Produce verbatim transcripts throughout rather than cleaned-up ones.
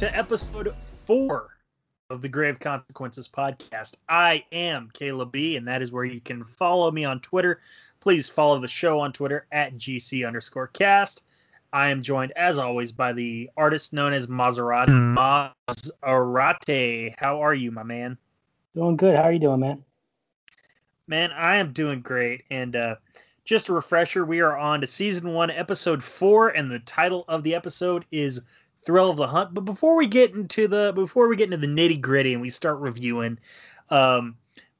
to episode four of the Grave Consequences Podcast. I am Caleb B, and that is where you can follow me on Twitter. Please follow the show on Twitter at G C underscore cast. I am joined, as always, by the artist known as Maserati. Maserati, how are you, my man? Doing good. How are you doing, man? Man, I am doing great. And uh, just a refresher, we are on to Season one, Episode four, and the title of the episode is Thrill of the Hunt. But before we get into the before we get into the nitty-gritty and we start reviewing, um,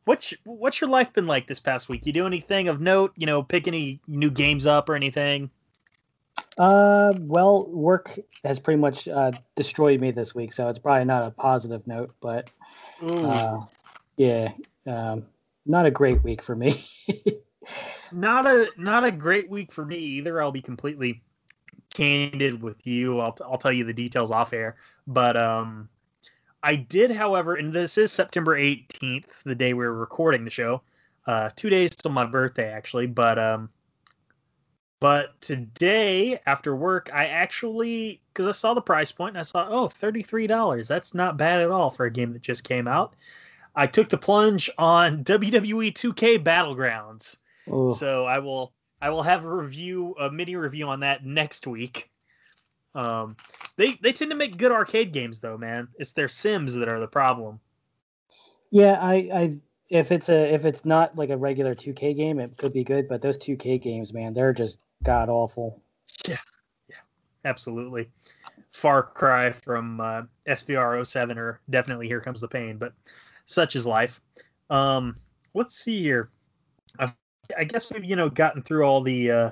what's, what's your life been like this past week? You do anything of note? You know, pick any new games up or anything? Uh, well, work has pretty much uh, destroyed me this week, so it's probably not a positive note, but uh, yeah, um, not a great week for me. not a not a great week for me either. I'll be completely candid with you. I'll t- I'll tell you the details off air, but um, I did, however, and this is September eighteenth, the day we were recording the show. Uh, two days till my birthday, actually, but um. But today, after work, I actually, because I saw the price point, and I saw, oh, thirty-three dollars. That's not bad at all for a game that just came out. I took the plunge on W W E two K Battlegrounds. Ooh. So I will I will have a review, a mini review on that next week. Um, they, they tend to make good arcade games, though, man. It's their Sims that are the problem. Yeah, I... I... If it's a if it's not like a regular two K game, it could be good. But those two K games, man, they're just god awful. Yeah, yeah, absolutely. Far cry from uh, S V R oh seven or definitely Here Comes the Pain. But such is life. Um, let's see here. I've, I guess we've you know gotten through all the uh,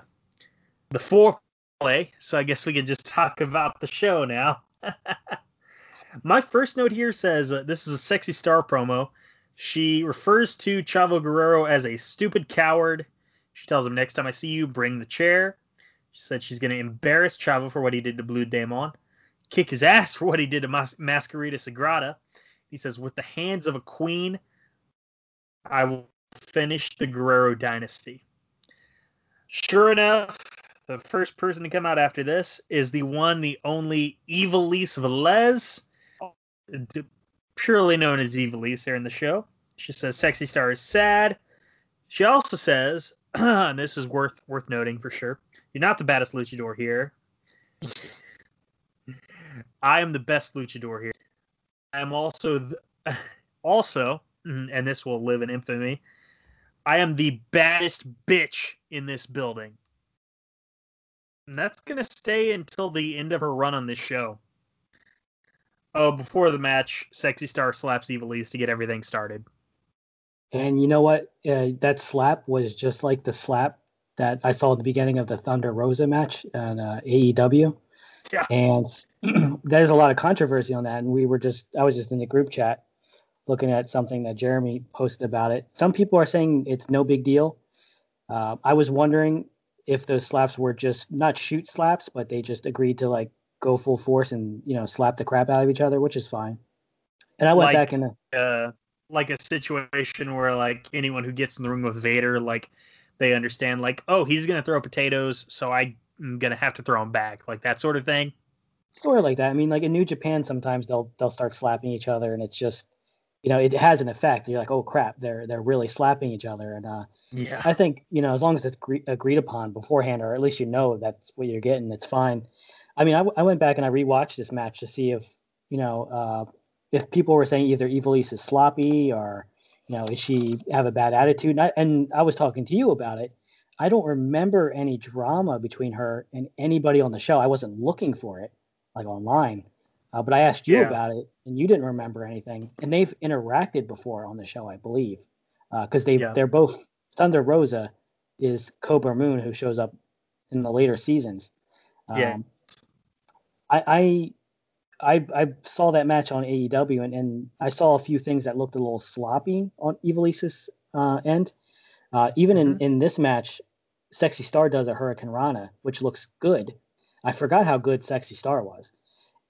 the foreplay, so I guess we can just talk about the show now. My first note here says uh, this is a Sexy Star promo. She refers to Chavo Guerrero as a stupid coward. She tells him, next time I see you, bring the chair. She said she's going to embarrass Chavo for what he did to Blue Demon, kick his ass for what he did to Mas- Masquerita Sagrada. He says, with the hands of a queen, I will finish the Guerrero dynasty. Sure enough, the first person to come out after this is the one, the only Ivelisse Vélez. D- Purely known as Ivelisse here in the show. She says Sexy Star is sad. She also says, and this is worth worth noting for sure, you're not the baddest luchador here. I am the best luchador here. I am also, the, also, and this will live in infamy, I am the baddest bitch in this building. And that's going to stay until the end of her run on this show. Oh, before the match, Sexy Star slaps Ivelisse to get everything started. And you know what? Uh, that slap was just like the slap that I saw at the beginning of the Thunder Rosa match on uh, A E W. Yeah. And there's a lot of controversy on that. And we were just, I was just in the group chat looking at something that Jeremy posted about it. Some people are saying it's no big deal. Uh, I was wondering if those slaps were just not shoot slaps, but they just agreed to like, go full force and, you know, slap the crap out of each other, which is fine. And I went like, back in the... uh, like a situation where like anyone who gets in the ring with Vader, like they understand like, oh, he's going to throw potatoes. So I'm going to have to throw him back. Like that sort of thing. Sort of like that. I mean, like in New Japan, sometimes they'll, they'll start slapping each other and it's just, you know, it has an effect. You're like, oh crap, they're, they're really slapping each other. And, uh, yeah, I think, you know, as long as it's gre- agreed upon beforehand, or at least, you know, that's what you're getting. It's fine. I mean, I, w- I went back and I rewatched this match to see if, you know, uh, if people were saying either Ivelisse is sloppy or, you know, is she have a bad attitude? And I, and I was talking to you about it. I don't remember any drama between her and anybody on the show. I wasn't looking for it, like online. Uh, but I asked you yeah. about it, and you didn't remember anything. And they've interacted before on the show, I believe, because uh, they yeah. they're both Thunder Rosa is Cobra Moon, who shows up in the later seasons. Um, yeah. I, I I saw that match on A E W, and, and I saw a few things that looked a little sloppy on Ivelisse's uh, end. Uh, even mm-hmm. in, in this match, Sexy Star does a Hurricane Rana, which looks good. I forgot how good Sexy Star was.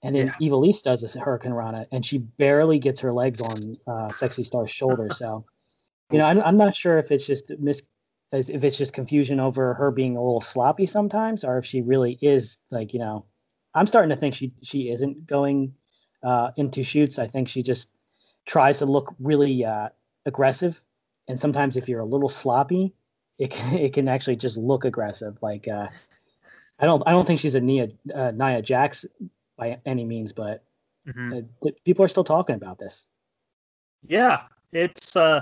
And then yeah. Ivelisse does a Hurricane Rana, and she barely gets her legs on uh, Sexy Star's shoulder. So, you know, I'm, I'm not sure if it's just mis- if it's just confusion over her being a little sloppy sometimes, or if she really is like, you know, I'm starting to think she she isn't going uh, into shoots. I think she just tries to look really uh, aggressive. And sometimes if you're a little sloppy, it can, it can actually just look aggressive. Like, uh, I don't, I don't think she's a Nia, uh, Nia Jax by any means, but mm-hmm. uh, people are still talking about this. Yeah. It's, uh,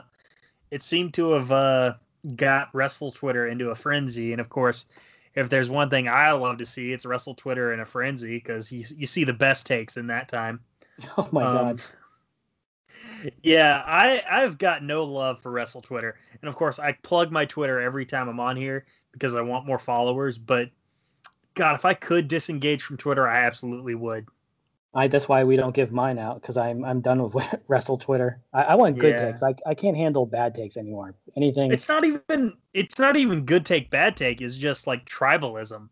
it seemed to have, uh, got Wrestle Twitter into a frenzy. And of course, if there's one thing I love to see, it's Wrestle Twitter in a frenzy. 'Cause you, you see the best takes in that time. Oh my um, God. Yeah, I, I've got no love for Wrestle Twitter. And of course, I plug my Twitter every time I'm on here because I want more followers. But God, if I could disengage from Twitter, I absolutely would. I that's why we don't give mine out, because I'm I'm done with Wrestle Twitter. I, I want good yeah. takes. I I can't handle bad takes anymore. Anything. It's not even it's not even good take, bad take. It's just like tribalism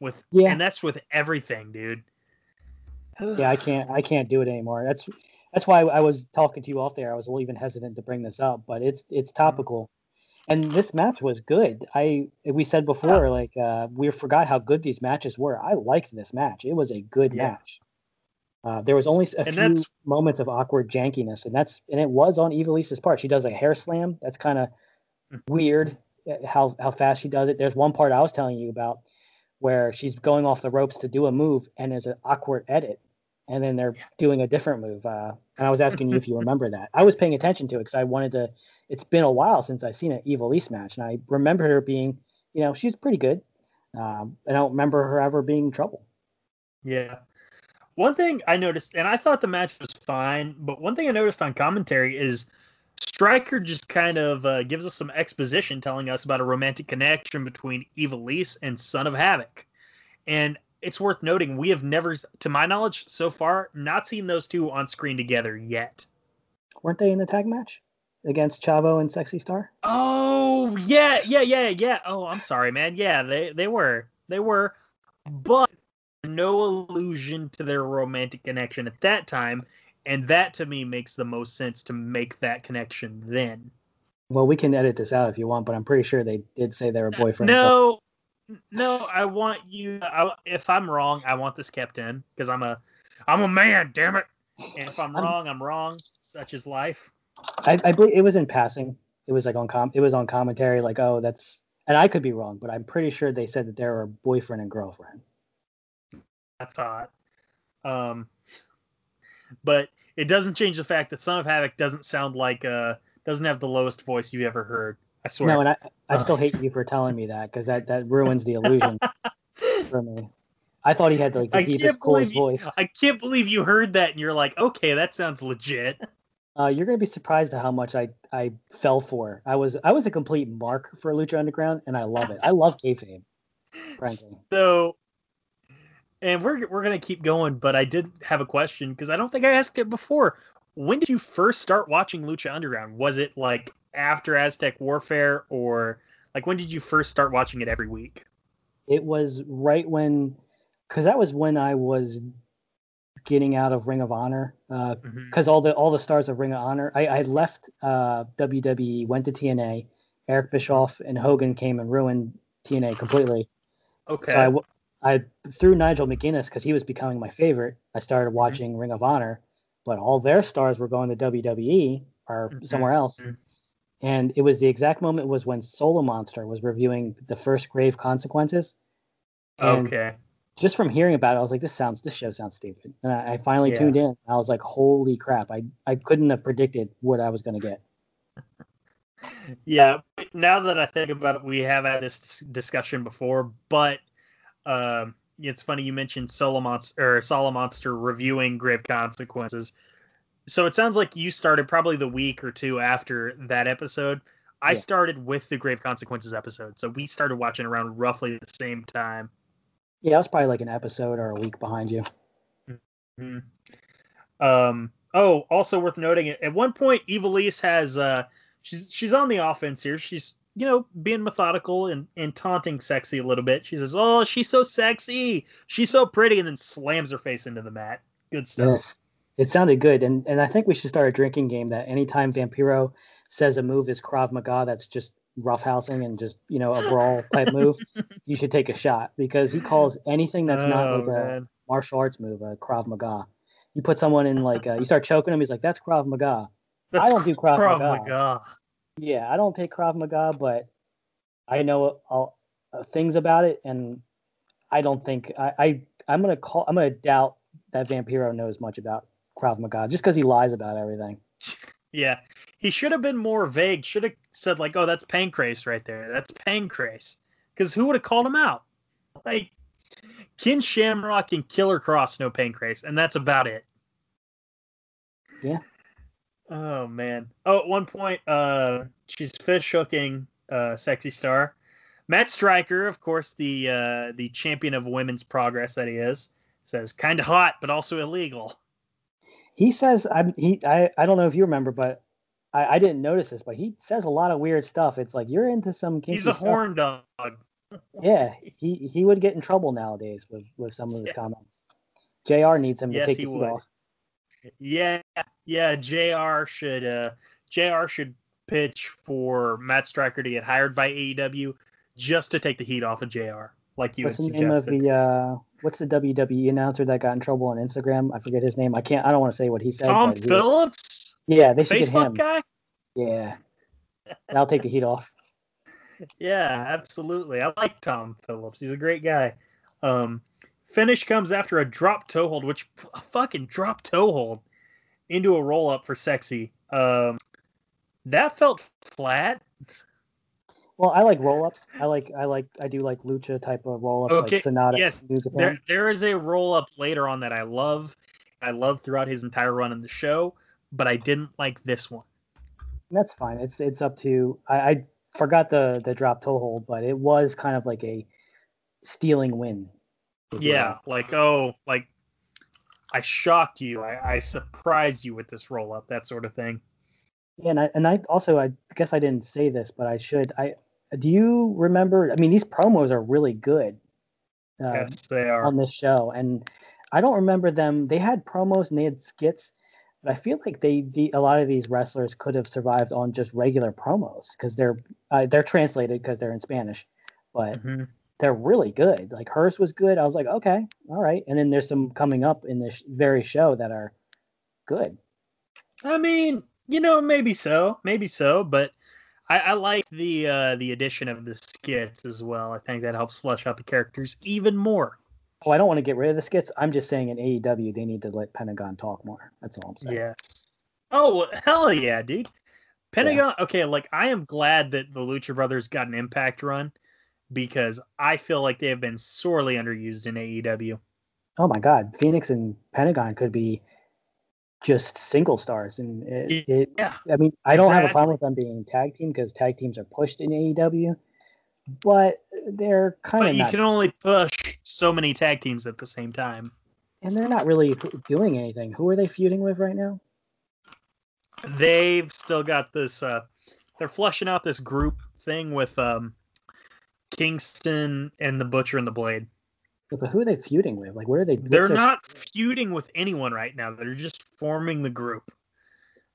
with yeah. and that's with everything, dude. Yeah, I can't I can't do it anymore. That's That's why I was talking to you off there. I was a little even hesitant to bring this up, but it's it's topical, and this match was good. I we said before, yeah. like uh, we forgot how good these matches were. I liked this match. It was a good yeah. match. Uh, there was only a and few that's... moments of awkward jankiness, and that's and it was on Ivelisse's part. She does a hair slam. That's kind of weird how how fast she does it. There's one part I was telling you about where she's going off the ropes to do a move, and there's an awkward edit. And then they're doing a different move. Uh, and I was asking you if you remember that. I was paying attention to it because I wanted to. It's been a while since I've seen an Ivelisse match. And I remember her being, you know, she's pretty good. Um, and I don't remember her ever being trouble. Yeah. One thing I noticed, and I thought the match was fine, but one thing I noticed on commentary is Striker just kind of uh, gives us some exposition telling us about a romantic connection between Ivelisse and Son of Havoc. And it's worth noting, we have never, to my knowledge so far, not seen those two on screen together yet. Weren't they in the tag match against Chavo and Sexy Star? Oh, yeah, yeah, yeah, yeah. Oh, I'm sorry, man. Yeah, they, they were. They were. But no allusion to their romantic connection at that time. And that, to me, makes the most sense to make that connection then. Well, we can edit this out if you want, but I'm pretty sure they did say they were boyfriend. No. But- No, I want you. I, if I'm wrong, I want this kept in because I'm a, I'm a man. Damn it! And if I'm wrong, I'm wrong. Such is life. I, I believe it was in passing. It was like on com. It was on commentary. Like, oh, that's. And I could be wrong, but I'm pretty sure they said that they were boyfriend and girlfriend. That's hot. Um, but it doesn't change the fact that Son of Havoc doesn't sound like uh doesn't have the lowest voice you've ever heard. I swear. No, and I, I still hate you for telling me that because that, that ruins the illusion for me. I thought he had like the deepest, coolest you, voice. I can't believe you heard that and you're like, okay, that sounds legit. Uh, you're gonna be surprised at how much I, I fell for. I was I was a complete mark for Lucha Underground, and I love it. I love kayfabe, frankly. So, and we're we're gonna keep going, but I did have a question because I don't think I asked it before. When did you first start watching Lucha Underground? Was it like after Aztec Warfare, or like when did you first start watching it every week? It was right when, because that was when I was getting out of Ring of Honor, because uh, mm-hmm. all the all the stars of Ring of Honor, I, I left uh, W W E, went to T N A. Eric Bischoff and Hogan came and ruined T N A completely. Okay. So I, I through Nigel McGuinness, because he was becoming my favorite, I started watching mm-hmm. Ring of Honor, but all their stars were going to W W E or mm-hmm. somewhere else. Mm-hmm. And it was the exact moment was when Solo Monster was reviewing the first Grave Consequences. And okay. Just from hearing about it, I was like, this sounds, this show sounds stupid. And I, I finally yeah. tuned in. I was like, holy crap. I, I couldn't have predicted what I was going to get. Yeah. Now that I think about it, we have had this discussion before, but um, it's funny you mentioned Solo Monster, or Solo Monster reviewing Grave Consequences. So it sounds like you started probably the week or two after that episode. I yeah. started with the Grave Consequences episode. So we started watching around roughly the same time. Yeah, I was probably like an episode or a week behind you. Mm-hmm. Um, oh, also worth noting, at one point, Ivelisse has, uh, she's she's on the offense here. She's, you know, being methodical and, and taunting Sexy a little bit. She says, oh, she's so sexy. She's so pretty. And then slams her face into the mat. Good stuff. Yes. It sounded good, and, and I think we should start a drinking game that anytime Vampiro says a move is Krav Maga, that's just roughhousing and just, you know, a brawl type move, you should take a shot because he calls anything that's oh, not like man. a martial arts move a Krav Maga. you put someone in like uh, you start choking him. He's like, that's Krav Maga. That's I don't do Krav, Krav Maga. Maga. Yeah, I don't take Krav Maga, but I know all uh, things about it, and I don't think I, I I'm gonna call I'm gonna doubt that Vampiro knows much about Krav Maga just because he lies about everything. Yeah, he should have been more vague. Should have said like, oh, that's Pancrase right there. That's Pancrase, because who would have called him out? Like, Ken Shamrock and Killer Cross know Pancrase, and that's about it. Yeah. Oh, man. Oh, at one point, uh, she's fish hooking uh, Sexy Star. Matt Striker, of course, the uh, the champion of women's progress that he is, says, kind of hot, but also illegal. He says, I, he, I, I don't know if you remember, but I, I didn't notice this, but he says a lot of weird stuff. It's like, you're into some kinky stuff. He's a horn dog. Yeah, he, he would get in trouble nowadays with, with some of his yeah. comments. J R needs him to yes, take it off. Yeah, yeah. J R should uh, J R should pitch for Matt Striker to get hired by A E W just to take the heat off of J R, like you what's had suggested. What's the name of the uh, what's the W W E announcer that got in trouble on Instagram? I forget his name. I can't. I don't want to say what he said. Tom Phillips. He, yeah, they should get him. Facebook guy. Yeah, that'll take the heat off. Yeah, absolutely. I like Tom Phillips. He's a great guy. Um, finish comes after a drop toe hold, which a fucking drop toe hold into a roll up for Sexy. Um, that felt flat. Well, I like roll ups. I like, I like, I do like lucha type of roll ups. Okay. Like Sonata. Yes. There, there is a roll up later on that I love. I love throughout his entire run in the show, but I didn't like this one. That's fine. It's, it's up to, I, I, forgot the the drop toe hold, but it was kind of like a stealing win. Yeah, like, oh, like, I shocked you. I, I surprised you with this roll-up, that sort of thing. Yeah, and I, and I also, I guess I didn't say this, but I should. I do you remember, I mean, these promos are really good. Uh, yes, they are. On this show. And I don't remember them. They had promos and they had skits. But I feel like they, the, a lot of these wrestlers could have survived on just regular promos because they're uh, they're translated because they're in Spanish, but mm-hmm. they're really good. Like hers was good. I was like, okay, all right. And then there's some coming up in this very show that are good. I mean, you know, maybe so, maybe so. But I, I like the uh, the addition of the skits as well. I think that helps flesh out the characters even more. Oh, I don't want to get rid of the skits. I'm just saying in A E W, they need to let Pentagon talk more. That's all I'm saying. Yes. Oh, well, hell yeah, dude. Pentagon. Yeah. Okay, like, I am glad that the Lucha Brothers got an Impact run because I feel like they have been sorely underused in A E W. Oh, my God. Phoenix and Pentagon could be just single stars. And it, it, yeah. I mean, I don't exactly. have a problem with them being tag team because tag teams are pushed in A E W. But they're kind but of. But you not can only push so many tag teams at the same time, and they're not really doing anything. Who are they feuding with right now? They've still got this. Uh, they're flushing out this group thing with um, Kingston and the Butcher and the Blade. But who are they feuding with? Like, where are they? They're not their... feuding with anyone right now. They're just forming the group.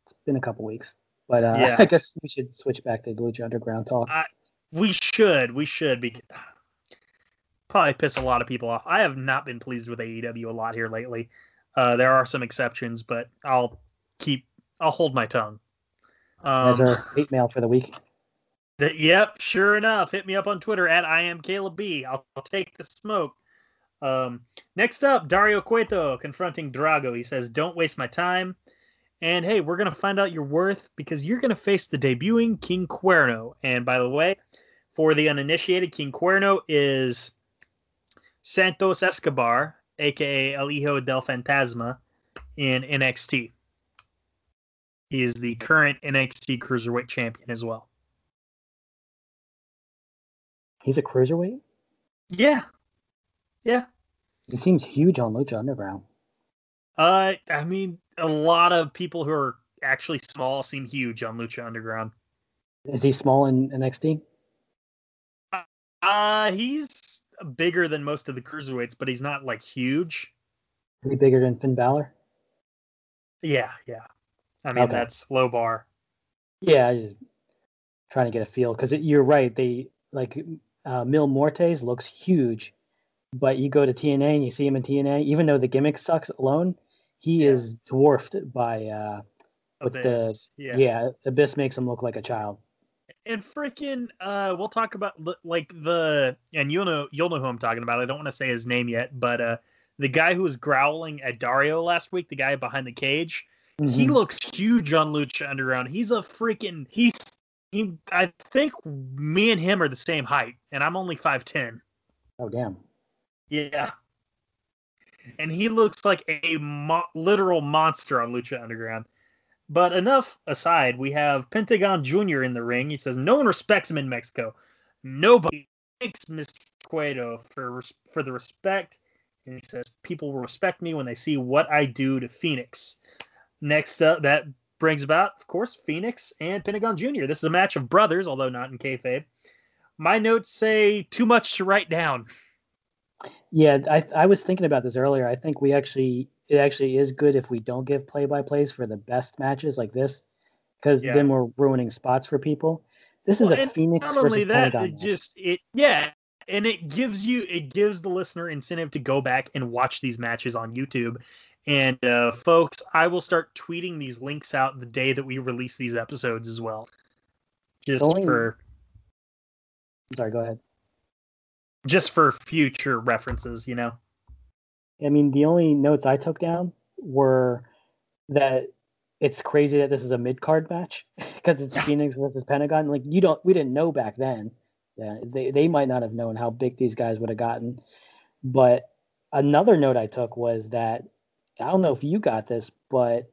It's been a couple weeks, but uh, yeah. I guess we should switch back to Lucha Underground talk. I... We should. We should. Be, probably piss a lot of people off. I have not been pleased with A E W a lot here lately. Uh, there are some exceptions, but I'll keep... I'll hold my tongue. Um, There's our hate mail for the week. The, yep, sure enough. Hit me up on Twitter at I am Caleb B. I'll, I'll take the smoke. Um, next up, Dario Cueto confronting Drago. He says, don't waste my time. And hey, we're going to find out your worth because you're going to face the debuting King Cuerno. And by the way, for the uninitiated, King Cuerno is Santos Escobar, a k a. El Hijo del Fantasma, in N X T. He is the current N X T Cruiserweight champion as well. He's a Cruiserweight? Yeah. Yeah. He seems huge on Lucha Underground. Uh, I mean, a lot of people who are actually small seem huge on Lucha Underground. Is he small in N X T? Uh, he's bigger than most of the cruiserweights, but he's not, like, huge. Is he bigger than Finn Balor? Yeah, yeah. I mean, okay. That's low bar. Yeah, I just trying to get a feel. Because you're right. They, like, uh, Mil Muertes looks huge. But you go to T N A and you see him in T N A. Even though the gimmick sucks alone, he yeah. is dwarfed by uh, with Abyss. the yeah. yeah Abyss makes him look like a child. And freaking, uh, we'll talk about like the and you'll know you'll know who I'm talking about. I don't want to say his name yet, but uh, the guy who was growling at Dario last week, the guy behind the cage, mm-hmm. he looks huge on Lucha Underground. He's a freaking he's. He, I think me and him are the same height, and I'm only five ten. Oh, damn. Yeah. And he looks like a mo- literal monster on Lucha Underground. But enough aside, we have Pentagon Junior in the ring. He says no one respects him in Mexico. Nobody thanks Mister Cueto for, for the respect. And he says people will respect me when they see what I do to Phoenix. Next up, that... brings about, of course, Phoenix and Pentagon Junior This is a match of brothers, although not in kayfabe. My notes say too much to write down. Yeah, I, I was thinking about this earlier. I think we actually, it actually is good if we don't give play-by-plays for the best matches like this, because yeah. then we're ruining spots for people. This is well, a Phoenix versus Not only that, Pentagon it match. just it yeah, and it gives you it gives the listener incentive to go back and watch these matches on YouTube. And, uh, folks, I will start tweeting these links out the day that we release these episodes as well. Just only... for... Sorry, go ahead. Just for future references, you know? I mean, the only notes I took down were that it's crazy that this is a mid-card match because it's Phoenix versus Pentagon. Like, you don't... We didn't know back then. Yeah, they, they might not have known how big these guys would have gotten. But another note I took was that I don't know if you got this, but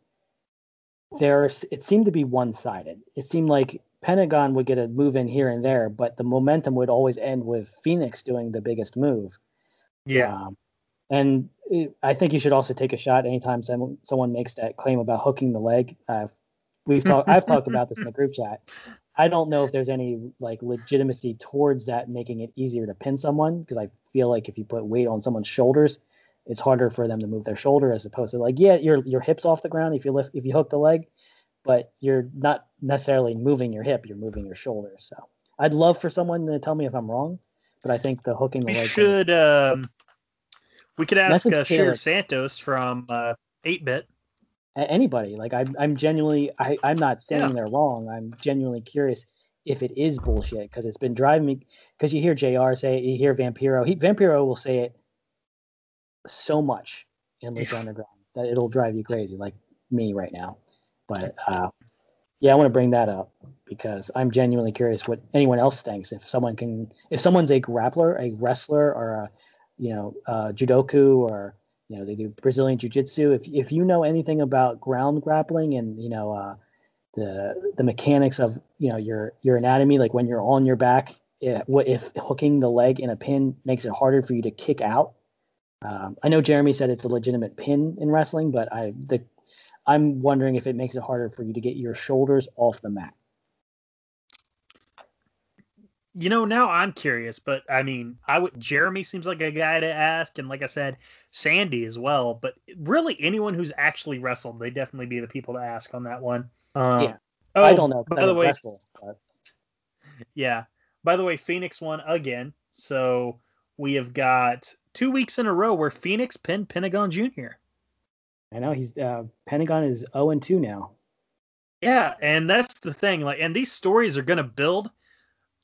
there's it seemed to be one-sided. It seemed like Pentagon would get a move in here and there, but the momentum would always end with Phoenix doing the biggest move. Yeah. Um, and it, I think you should also take a shot anytime someone, someone makes that claim about hooking the leg. Uh, we've talked. I've talked about this in the group chat. I don't know if there's any like legitimacy towards that, making it easier to pin someone, because I feel like if you put weight on someone's shoulders, it's harder for them to move their shoulder as opposed to like, yeah, your your hip's off the ground if you lift if you hook the leg, but you're not necessarily moving your hip, you're moving your shoulder. So I'd love for someone to tell me if I'm wrong, but I think the hooking the we leg should is, um, we could ask uh, Sheriff Santos from uh, eight bit. Anybody like I'm I'm genuinely I I'm not standing yeah. there wrong. I'm genuinely curious if it is bullshit because it's been driving me. Because you hear J R say, you hear Vampiro, he Vampiro will say it so much in Lucha Underground that it'll drive you crazy, like me right now. But uh, yeah, I want to bring that up because I'm genuinely curious what anyone else thinks. If someone can, if someone's a grappler, a wrestler, or a you know uh, judoku, or you know they do Brazilian jiu-jitsu. If if you know anything about ground grappling and you know uh, the the mechanics of you know your your anatomy, like when you're on your back, if, what if hooking the leg in a pin makes it harder for you to kick out? Um, I know Jeremy said it's a legitimate pin in wrestling, but I, the, I'm wondering if it makes it harder for you to get your shoulders off the mat. You know, now I'm curious, but I mean, I would. Jeremy seems like a guy to ask, and like I said, Sandy as well. But really, anyone who's actually wrestled, they definitely be the people to ask on that one. Um, yeah, oh, I don't know. By the way, wrestle, but... yeah. By the way, Phoenix won again, so we have got two weeks in a row where Phoenix pinned Pentagon Junior I know he's uh, Pentagon is oh and two now. Yeah, and that's the thing. Like, and these stories are going to build.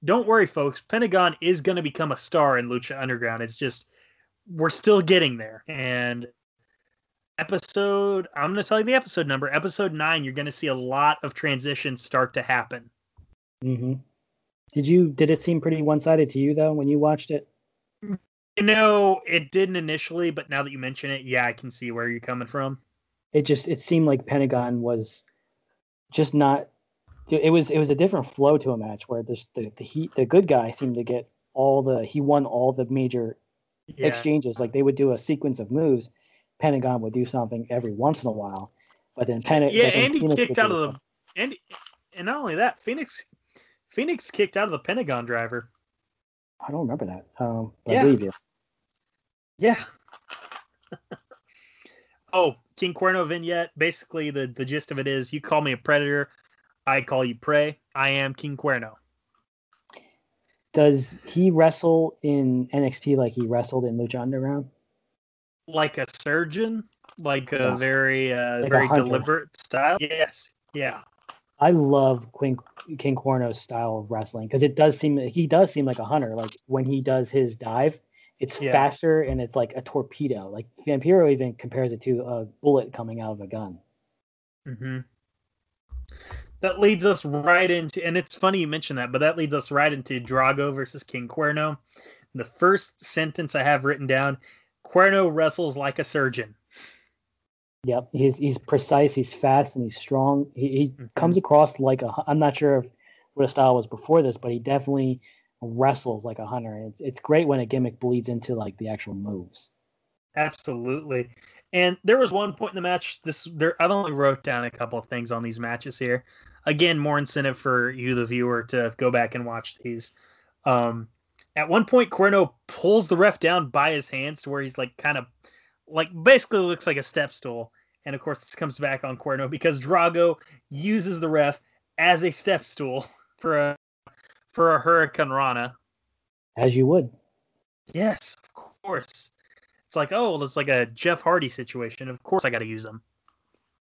Don't worry, folks. Pentagon is going to become a star in Lucha Underground. It's just we're still getting there. And episode, I'm going to tell you the episode number. Episode nine, you're going to see a lot of transitions start to happen. Mm-hmm. Did you? Did it seem pretty one-sided to you though when you watched it? You know, it didn't initially, but now that you mention it, yeah, I can see where you're coming from. It just, it seemed like Pentagon was just not, it was it was a different flow to a match where this, the, the heat, the good guy seemed to get all the, he won all the major yeah. exchanges. Like they would do a sequence of moves. Pentagon would do something every once in a while, but then Pentagon. Yeah, Andy Phoenix kicked out of the, Andy, and not only that, Phoenix, Phoenix kicked out of the Pentagon driver. I don't remember that. Um, yeah. I believe you. Yeah. oh, King Cuerno vignette. Basically, the, the gist of it is you call me a predator. I call you prey. I am King Cuerno. Does he wrestle in N X T like he wrestled in Lucha Underground? Like a surgeon? like yes. a very uh, like very a deliberate style. Yes, yeah. I love King, King Cuerno's style of wrestling because it does seem he does seem like a hunter. Like when he does his dive, it's yeah. faster and it's like a torpedo. Like Vampiro even compares it to a bullet coming out of a gun. Mm-hmm. That leads us right into, and it's funny you mentioned that, but that leads us right into Drago versus King Cuerno. The first sentence I have written down: Cuerno wrestles like a surgeon. Yep, he's he's precise, he's fast, and he's strong. He, he mm-hmm. comes across like a. I'm not sure if what his style was before this, but he definitely wrestles like a hunter. It's it's great when a gimmick bleeds into like the actual moves. Absolutely. And there was one point in the match. This there, I've only wrote down a couple of things on these matches here. Again, more incentive for you, the viewer, to go back and watch these. Um, at one point, Cuerno pulls the ref down by his hands to where he's like kind of like basically looks like a step stool. And of course, this comes back on Cuerno because Drago uses the ref as a step stool for a for a Hurricane Rana. As you would. Yes, of course. It's like, oh, it's like a Jeff Hardy situation. Of course I got to use them.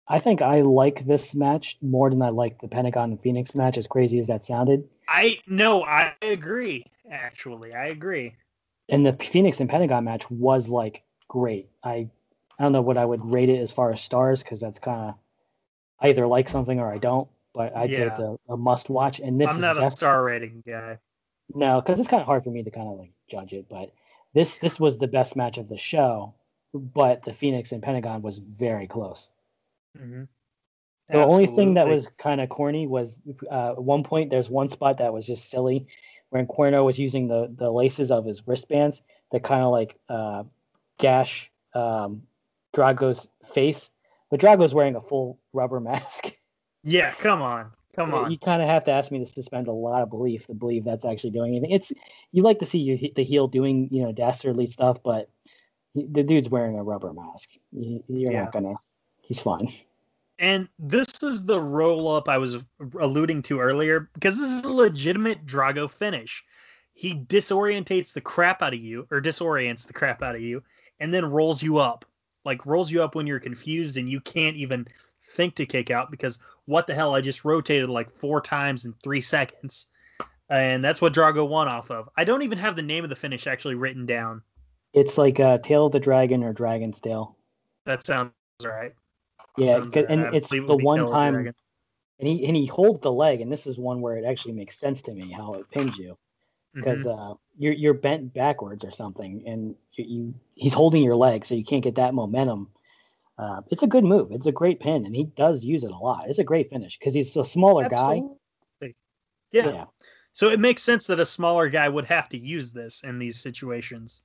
I think I like this match more than I like the Pentagon and Phoenix match, as crazy as that sounded. I No, I agree, actually. I agree. And the Phoenix and Pentagon match was, like, great. I, I don't know what I would rate it as far as stars, because that's kind of... I either like something or I don't, but I'd yeah. say it's a, a must-watch. And this I'm is not a star rating guy. No, because it's kind of hard for me to kind of, like, judge it, but... This this was the best match of the show, but the Phoenix and Pentagon was very close. Mm-hmm. The only thing that was kind of corny was uh, at one point there's one spot that was just silly, when Cuerno was using the, the laces of his wristbands to kind of like uh, gash um, Drago's face, but Drago's wearing a full rubber mask. Yeah, come on. Come on. You kind of have to ask me to suspend a lot of belief to believe that's actually doing anything. It's you like to see your, the heel doing, you know, dastardly stuff, but the dude's wearing a rubber mask. You're yeah. not gonna. He's fine. And this is the roll up I was alluding to earlier because this is a legitimate Drago finish. He disorientates the crap out of you, or disorients the crap out of you, and then rolls you up, like rolls you up when you're confused and you can't even think to kick out because what the hell, I just rotated like four times in three seconds. And that's what Drago won off of. I don't even have the name of the finish actually written down. It's like uh, Tail of the Dragon or Dragon's Tail. That sounds right. Yeah, sounds right. And I it's the one time. And he, and he holds the leg, and this is one where it actually makes sense to me how it pins you. Because mm-hmm. uh, you're, you're bent backwards or something, and you, you he's holding your leg, so you can't get that momentum. Uh, it's a good move. It's a great pin, and he does use it a lot. It's a great finish because he's a smaller Absolutely. guy. Yeah. yeah. So it makes sense that a smaller guy would have to use this in these situations.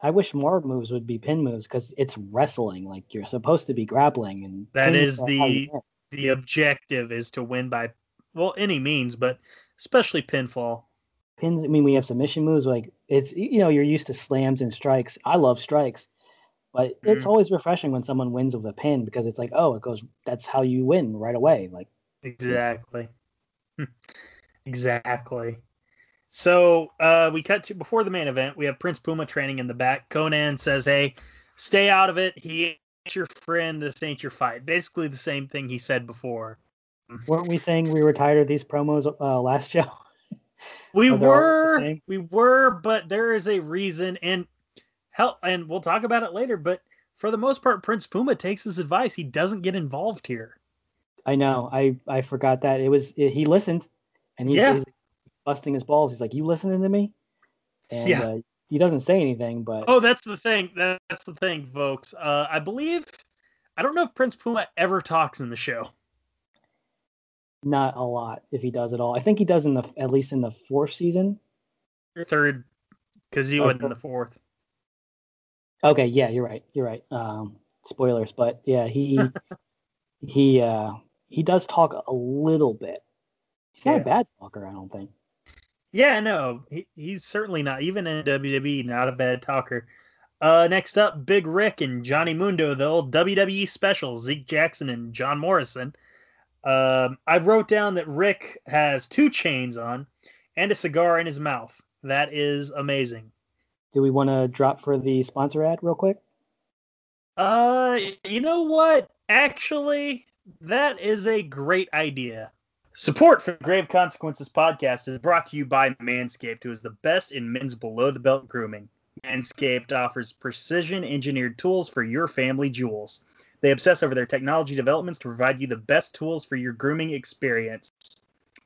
I wish more moves would be pin moves because it's wrestling. Like you're supposed to be grappling, and that is the the objective is to win by well any means, but especially pinfall. Pins. I mean, we have submission moves. Like it's you know you're used to slams and strikes. I love strikes. But it's mm-hmm. always refreshing when someone wins with a pin because it's like, oh, it goes. That's how you win right away. Like exactly, exactly. So uh, we cut to before the main event. We have Prince Puma training in the back. Conan says, "Hey, stay out of it. He ain't your friend. This ain't your fight." Basically, the same thing he said before. Weren't we saying we were tired of these promos uh, last show? We were, we were, but there is a reason and. Hell, and we'll talk about it later, but for the most part, Prince Puma takes his advice. He doesn't get involved here. I know. I, I forgot that. It was it, he listened, and he's, yeah. he's busting his balls. He's like, you listening to me? And yeah. uh, he doesn't say anything, but... Oh, that's the thing. That's the thing, folks. Uh, I believe... I don't know if Prince Puma ever talks in the show. Not a lot, if he does at all. I think he does in the at least in the fourth season. Third, because he oh, went in the fourth. Okay, yeah, you're right. You're right. Um, spoilers, but yeah, he he uh, he does talk a little bit. He's not yeah. a bad talker, I don't think. Yeah, no, he, he's certainly not. Even in W W E, not a bad talker. Uh, next up, Big Rick and Johnny Mundo, the old W W E special, Zeke Jackson and John Morrison. Um, I wrote down that Rick has two chains on and a cigar in his mouth. That is amazing. Do we want to drop for the sponsor ad real quick? Uh, you know what? Actually, that is a great idea. Support for Grave Consequences Podcast is brought to you by Manscaped, who is the best in men's below-the-belt grooming. Manscaped offers precision-engineered tools for your family jewels. They obsess over their technology developments to provide you the best tools for your grooming experience.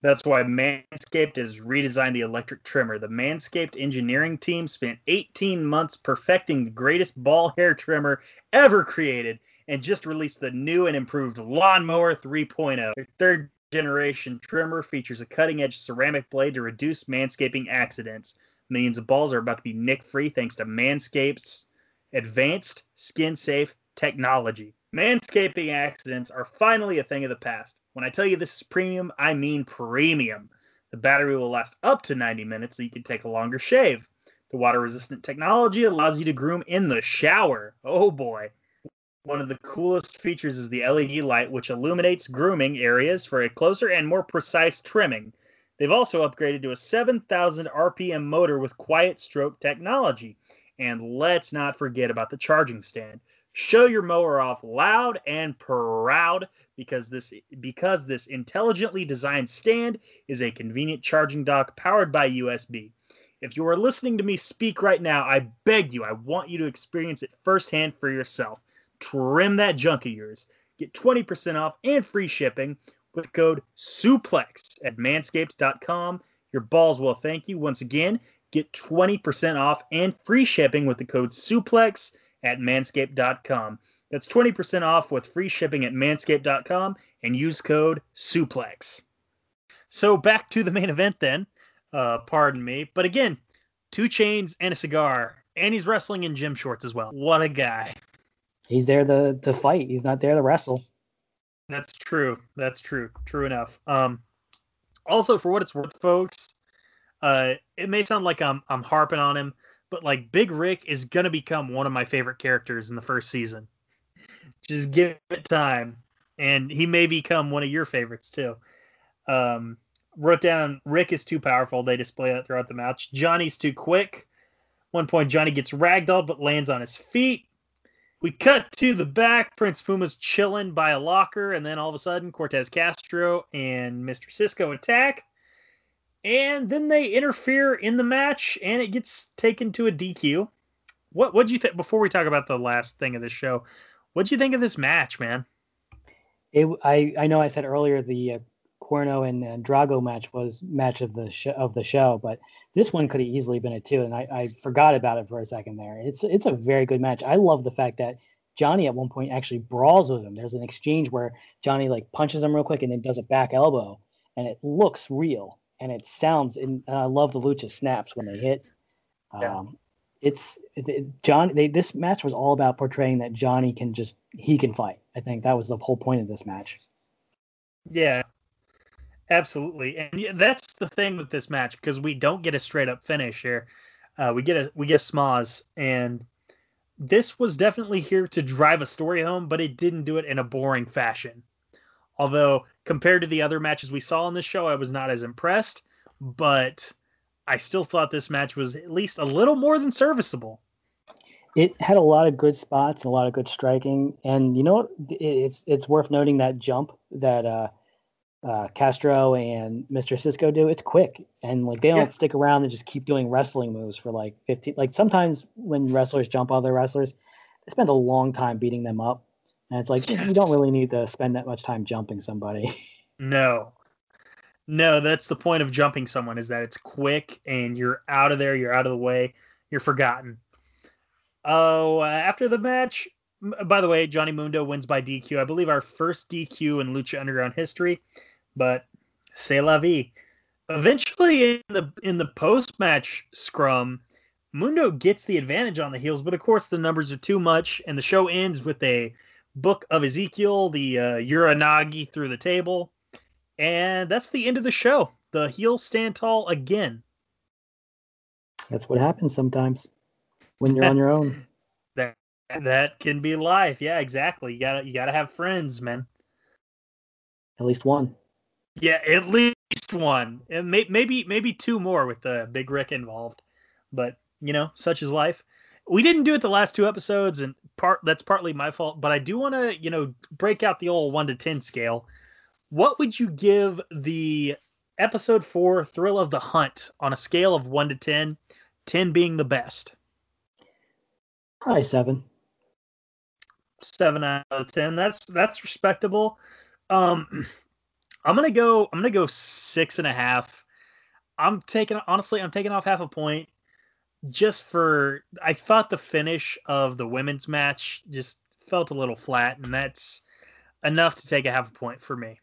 That's why Manscaped has redesigned the electric trimmer. The Manscaped engineering team spent eighteen months perfecting the greatest ball hair trimmer ever created and just released the new and improved Lawnmower three point oh. Their third generation trimmer features a cutting-edge ceramic blade to reduce manscaping accidents. Millions of balls are about to be nick-free thanks to Manscaped's advanced skin-safe technology. Manscaping accidents are finally a thing of the past. When I tell you this is premium, I mean premium. The battery will last up to ninety minutes, so you can take a longer shave. The water-resistant technology allows you to groom in the shower. Oh boy. One of the coolest features is the L E D light, which illuminates grooming areas for a closer and more precise trimming. They've also upgraded to a seven thousand R P M motor with quiet stroke technology. And let's not forget about the charging stand. Show your mower off loud and proud because this because this intelligently designed stand is a convenient charging dock powered by U S B. If you are listening to me speak right now, I beg you, I want you to experience it firsthand for yourself. Trim that junk of yours. Get twenty percent off and free shipping with code SUPLEX at manscaped dot com. Your balls will thank you. Once again, get twenty percent off and free shipping with the code SUPLEX at manscaped dot com. That's twenty percent off with free shipping at manscaped dot com and use code SUPLEX. So back to the main event then. Uh, pardon me. But again, two chains and a cigar. And he's wrestling in gym shorts as well. What a guy. He's there to, to fight. He's not there to wrestle. That's true. That's true. True enough. Um, also, for what it's worth, folks, uh, it may sound like I'm I'm harping on him, but like Big Rick is going to become one of my favorite characters in the first season. Just give it time. And he may become one of your favorites, too. Um, wrote down, Rick is too powerful. They display that throughout the match. Johnny's too quick. One point, Johnny gets ragdolled but lands on his feet. We cut to the back. Prince Puma's chilling by a locker, and then all of a sudden, Cortez Castro and Mister Cisco attack, and then they interfere in the match, and it gets taken to a D Q. What What do you think? Before we talk about the last thing of this show, what do you think of this match, man? It I I know I said earlier the uh, Cuerno and uh, Drago match was match of the sh- of the show, but this one could have easily been it too, and I, I forgot about it for a second there. It's it's a very good match. I love the fact that Johnny at one point actually brawls with him. There's an exchange where Johnny like punches him real quick and then does a back elbow, and it looks real and it sounds. And I love the lucha snaps when they hit. Yeah. Um, it's it, John. They, this match was all about portraying that Johnny can just he can fight. I think that was the whole point of this match. Yeah. Absolutely, and that's the thing with this match because we don't get a straight up finish here. Uh, we get a we get a schmoz, and this was definitely here to drive a story home, but it didn't do it in a boring fashion. Although compared to the other matches we saw on this show, I was not as impressed, but I still thought this match was at least a little more than serviceable. It had a lot of good spots, a lot of good striking, and you know what? It's it's worth noting that jump that. Uh, Uh, Castro and Mister Cisco do. It's quick and like they don't yeah. stick around and just keep doing wrestling moves for like fifteen. Like sometimes when wrestlers jump other wrestlers, they spend a long time beating them up, and it's like yes. you don't really need to spend that much time jumping somebody. No, no, that's the point of jumping someone is that it's quick and you're out of there, you're out of the way, you're forgotten. Oh, uh, after the match, by the way, Johnny Mundo wins by D Q. I believe our first D Q in Lucha Underground history. But c'est la vie. Eventually, in the in the post-match scrum, Mundo gets the advantage on the heels. But, of course, the numbers are too much. And the show ends with a book of Ezekiel, the uh, Uranagi through the table. And that's the end of the show. The heels stand tall again. That's what happens sometimes when you're on your own. That that can be life. Yeah, exactly. You gotta, you gotta have friends, man. At least one. Yeah, at least one. Maybe maybe maybe two more with the uh, Big Rick involved. But, you know, such is life. we didn't do it the last two episodes, and part that's partly my fault, but I do want to, you know, break out the old one to ten scale. What would you give the episode four Thrill of the Hunt on a scale of one to ten, ten being the best? Probably seven. Seven out of ten. That's that's respectable. Um, I'm gonna go. I'm gonna go six and a half. I'm taking honestly. I'm taking off half a point just for. I thought the finish of the women's match just felt a little flat, and that's enough to take a half a point for me.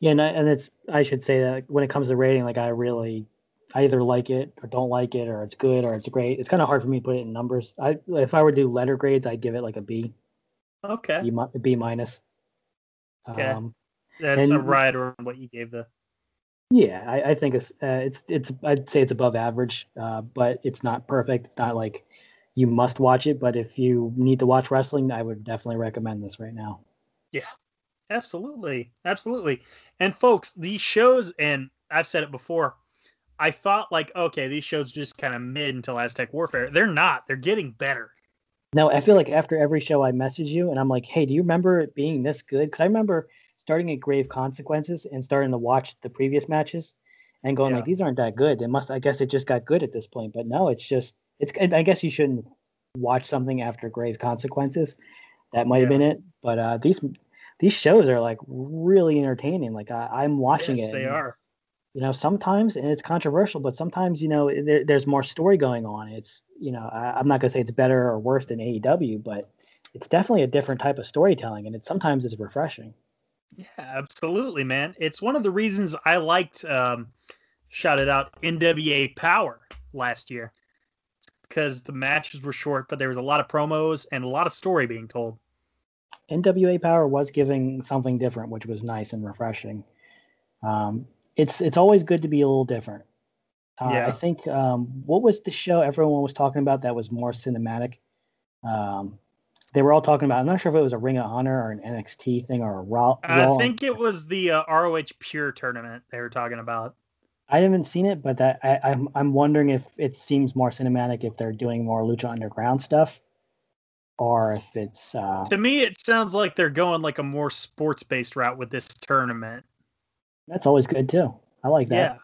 Yeah, and I, and it's. I should say that when it comes to rating, like I really, I either like it or don't like it, or it's good or it's great. It's kind of hard for me to put it in numbers. I if I were to do letter grades, I'd give it like a B. Okay. B, B minus. Okay. Um, That's and, a ride around what you gave the. Yeah, I, I think it's uh, it's it's I'd say it's above average, uh, but it's not perfect. It's not like you must watch it, but if you need to watch wrestling, I would definitely recommend this right now. Yeah, absolutely, absolutely. And folks, these shows, and I've said it before, I thought like, okay, these shows just kind of mid until Aztec Warfare. They're not. They're getting better. No, I feel like after every show I message you and I'm like, hey, do you remember it being this good? Because I remember starting at Grave Consequences and starting to watch the previous matches and going yeah. like, these aren't that good. It must, I guess it just got good at this point. But no, it's just, it's. I guess you shouldn't watch something after Grave Consequences. That might have yeah. been it. But uh, these these shows are like really entertaining. Like I, I'm watching yes, it. Yes, they and, are. You know, sometimes, and it's controversial, but sometimes, you know, there, there's more story going on. It's, you know, I, I'm not going to say it's better or worse than A E W, but it's definitely a different type of storytelling, and it sometimes it's refreshing. Yeah, absolutely, man. It's one of the reasons I liked, um, shouted out, N W A Power last year, because the matches were short, but there was a lot of promos and a lot of story being told. N W A Power was giving something different, which was nice and refreshing. Um It's it's always good to be a little different. Uh, yeah. I think, um, what was the show everyone was talking about that was more cinematic? Um, they were all talking about, I'm not sure if it was a Ring of Honor or an N X T thing or a Raw. I think it was the uh, R O H Pure tournament they were talking about. I haven't seen it, but that I, I'm, I'm wondering if it seems more cinematic if they're doing more Lucha Underground stuff. Or if it's... Uh, to me, it sounds like they're going like a more sports-based route with this tournament. That's always good, too. I like that.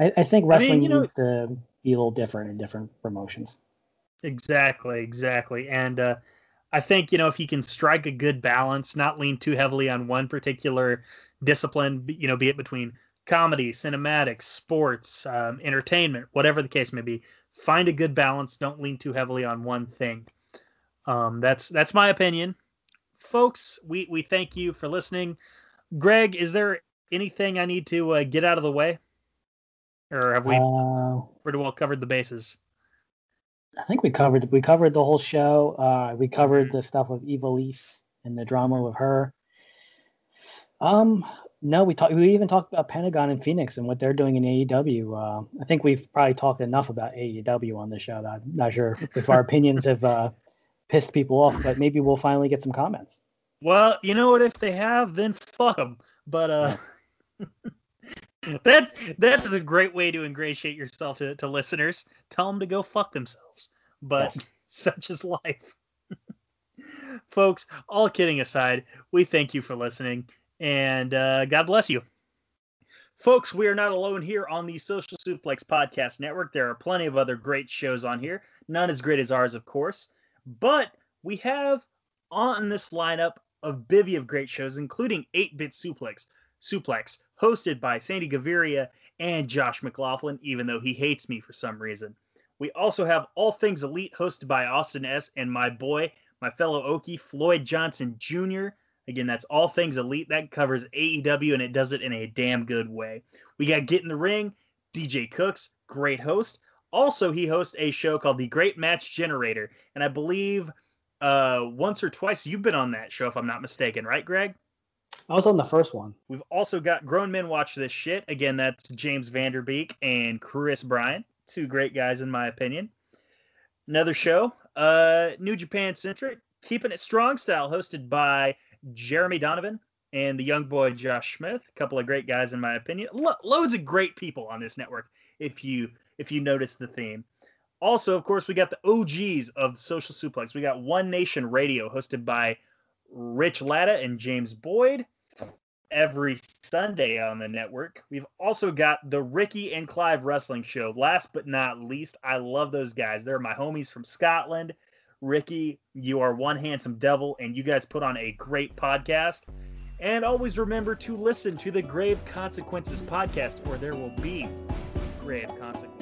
Yeah. I, I think wrestling I mean, you know, needs to be a little different in different promotions. Exactly, exactly. And uh, I think, you know, if you can strike a good balance, not lean too heavily on one particular discipline, you know, be it between comedy, cinematics, sports, um, entertainment, whatever the case may be, find a good balance. Don't lean too heavily on one thing. Um, that's that's my opinion. Folks, we, we thank you for listening. Greg, is there anything I need to uh, get out of the way? Or have we uh, pretty well covered the bases? I think we covered we covered the whole show. Uh, we covered the stuff with Ivelisse and the drama with her. Um, no, we talked. We even talked about Pentagon and Phoenix and what they're doing in A E W. Uh, I think we've probably talked enough about A E W on this show. That I'm not sure if our opinions have uh, pissed people off, but maybe we'll finally get some comments. Well, you know what? If they have, then fuck them. But uh, that that is a great way to ingratiate yourself to, to listeners. Tell them to go fuck themselves. But yes. Such is life. Folks, all kidding aside, we thank you for listening. And uh, God bless you. Folks, we are not alone here on the Social Suplex Podcast Network. There are plenty of other great shows on here. None as great as ours, of course. But we have on this lineup a bevy of great shows, including eight-Bit Suplex, Suplex, hosted by Sandy Gaviria and Josh McLaughlin, even though he hates me for some reason. We also have All Things Elite, hosted by Austin S. and my boy, my fellow Okie, Floyd Johnson Junior Again, that's All Things Elite. That covers A E W, and it does it in a damn good way. We got Get in the Ring, D J Cooks, great host. Also, he hosts a show called The Great Match Generator, and I believe... Uh, once or twice you've been on that show, if I'm not mistaken, right, Greg? I was on the first one. We've also got Grown Men Watch This Shit. Again, that's James Vanderbeek and Chris Bryan. Two great guys, in my opinion. Another show, uh, New Japan Centric, Keeping It Strong Style, hosted by Jeremy Donovan and the young boy Josh Smith. A couple of great guys, in my opinion. Lo- loads of great people on this network, if you if you notice the theme. Also, of course, we got the O Gs of Social Suplex. We got One Nation Radio, hosted by Rich Latta and James Boyd, every Sunday on the network. We've also got the Ricky and Clive Wrestling Show. Last but not least, I love those guys. They're my homies from Scotland. Ricky, you are one handsome devil, and you guys put on a great podcast. And always remember to listen to the Grave Consequences podcast, or there will be grave consequences.